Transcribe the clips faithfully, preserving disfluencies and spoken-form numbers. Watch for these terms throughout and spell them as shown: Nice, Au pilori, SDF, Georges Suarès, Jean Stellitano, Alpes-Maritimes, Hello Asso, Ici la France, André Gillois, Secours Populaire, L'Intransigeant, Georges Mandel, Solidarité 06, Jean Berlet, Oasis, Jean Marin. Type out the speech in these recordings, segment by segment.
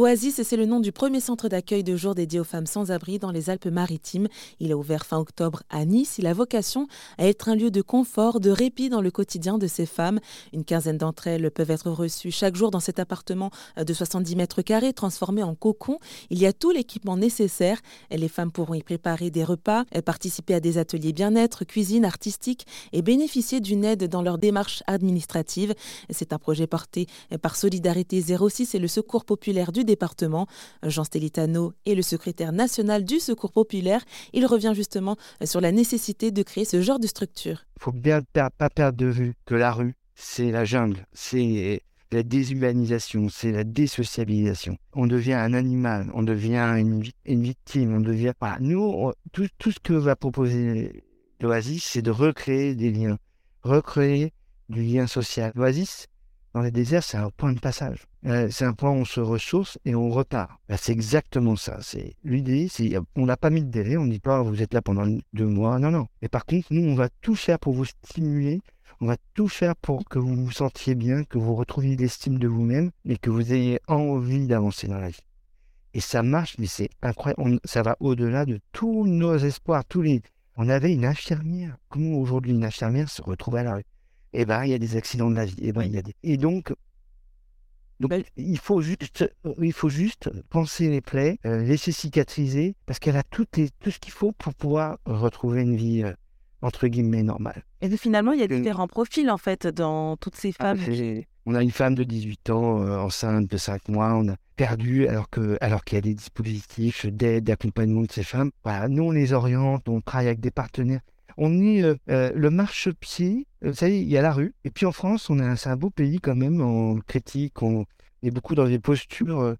Oasis, c'est le nom du premier centre d'accueil de jour dédié aux femmes sans-abri dans les Alpes-Maritimes. Il a ouvert fin octobre à Nice. Il a vocation à être un lieu de confort, de répit dans le quotidien de ces femmes. Une quinzaine d'entre elles peuvent être reçues chaque jour dans cet appartement de soixante-dix mètres carrés transformé en cocon. Il y a tout l'équipement nécessaire. Les femmes pourront y préparer des repas, participer à des ateliers bien-être, cuisine, artistique et bénéficier d'une aide dans leur démarche administrative. C'est un projet porté par Solidarité zéro six et le Secours Populaire du département. Jean Stellitano est le secrétaire national du Secours Populaire. Il revient justement sur la nécessité de créer ce genre de structure. Il ne faut bien pas perdre de vue que la rue, c'est la jungle, c'est la déshumanisation, c'est la désocialisation. On devient un animal, on devient une, une victime, on devient... Voilà. Nous, on, tout, tout ce que va proposer l'Oasis, c'est de recréer des liens, recréer du lien social. L'Oasis, dans les déserts, c'est un point de passage. Euh, c'est un point où on se ressource et on repart. Ben, c'est exactement ça. C'est, l'idée, c'est on n'a pas mis de délai, on ne dit pas vous êtes là pendant deux mois. Non, non. Et par contre, nous, on va tout faire pour vous stimuler. On va tout faire pour que vous vous sentiez bien, que vous retrouviez l'estime de vous-même et que vous ayez envie d'avancer dans la vie. Et ça marche, mais c'est incroyable. On, ça va au-delà de tous nos espoirs. Tous les... On avait une infirmière. Comment aujourd'hui une infirmière se retrouve à la rue ? Eh bien, il y a des accidents de la vie. Eh ben, il y a des... Et donc, donc ben, il, faut juste, il faut juste penser les plaies, euh, laisser cicatriser, parce qu'elle a tout, les, tout ce qu'il faut pour pouvoir retrouver une vie, euh, entre guillemets, normale. Et finalement, il y a différents euh... profils, en fait, dans toutes ces femmes. Ah, on a une femme de dix-huit ans, euh, enceinte de cinq mois, on a perdu, alors, que, alors qu'il y a des dispositifs d'aide, d'accompagnement de ces femmes. Voilà, nous, on les oriente, on travaille avec des partenaires. On est euh, euh, le marchepied, vous savez, il y a la rue. Et puis en France, on a, c'est un beau pays quand même, on critique, on est beaucoup dans des postures euh,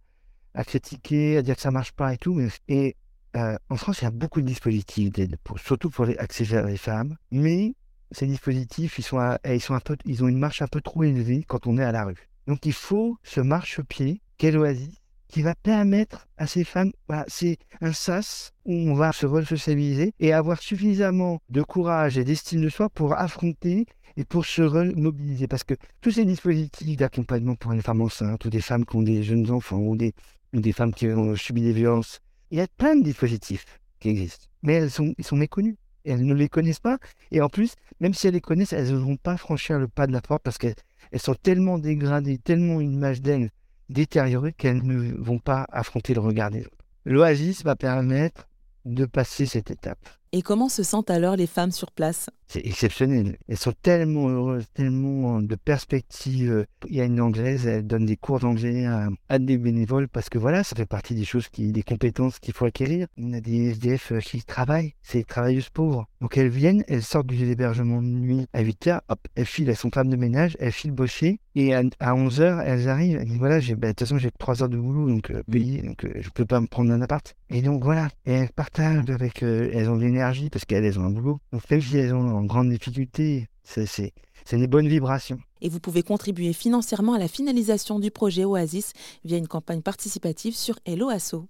à critiquer, à dire que ça ne marche pas et tout. Mais, et euh, en France, il y a beaucoup de dispositifs d'aide, pour, surtout pour les, accéder à les femmes. Mais ces dispositifs, ils, sont à, ils, sont un peu, ils ont une marche un peu trop élevée quand on est à la rue. Donc il faut ce marchepied, qu'est l'Oasis, qui va permettre à ces femmes, voilà, c'est un sas où on va se responsabiliser et avoir suffisamment de courage et d'estime de soi pour affronter et pour se remobiliser. Parce que tous ces dispositifs d'accompagnement pour les femmes enceintes ou des femmes qui ont des jeunes enfants ou des, ou des femmes qui ont subi des violences, il y a plein de dispositifs qui existent, mais elles sont, ils sont méconnus. Elles ne les connaissent pas et en plus, même si elles les connaissent, elles ne vont pas franchir le pas de la porte parce qu'elles elles sont tellement dégradées, tellement une image d'elles détériorées qu'elles ne vont pas affronter le regard des autres. L'Oasis va permettre de passer cette étape. Et comment se sentent alors les femmes sur place ? C'est exceptionnel. Elles sont tellement heureuses, tellement de perspectives. Il y a une Anglaise, elle donne des cours d'anglais à, à des bénévoles parce que voilà, ça fait partie des choses, qui, des compétences qu'il faut acquérir. On a des S D F qui travaillent, c'est des travailleuses pauvres. Donc elles viennent, elles sortent du hébergement de nuit à huit heures, hop, elles filent, elles sont femmes de ménage, elles filent bosser et à, à onze heures, elles arrivent. Elles disent voilà, de bah, toute façon, j'ai trois heures de boulot, donc euh, payé, donc euh, je peux pas me prendre un appart. Et donc voilà, et elles partagent avec, euh, elles ont de l'énergie parce qu'elles ont un boulot. Donc même si elles ont en grande difficulté, c'est, c'est, c'est des bonnes vibrations. Et vous pouvez contribuer financièrement à la finalisation du projet Oasis via une campagne participative sur Hello Asso.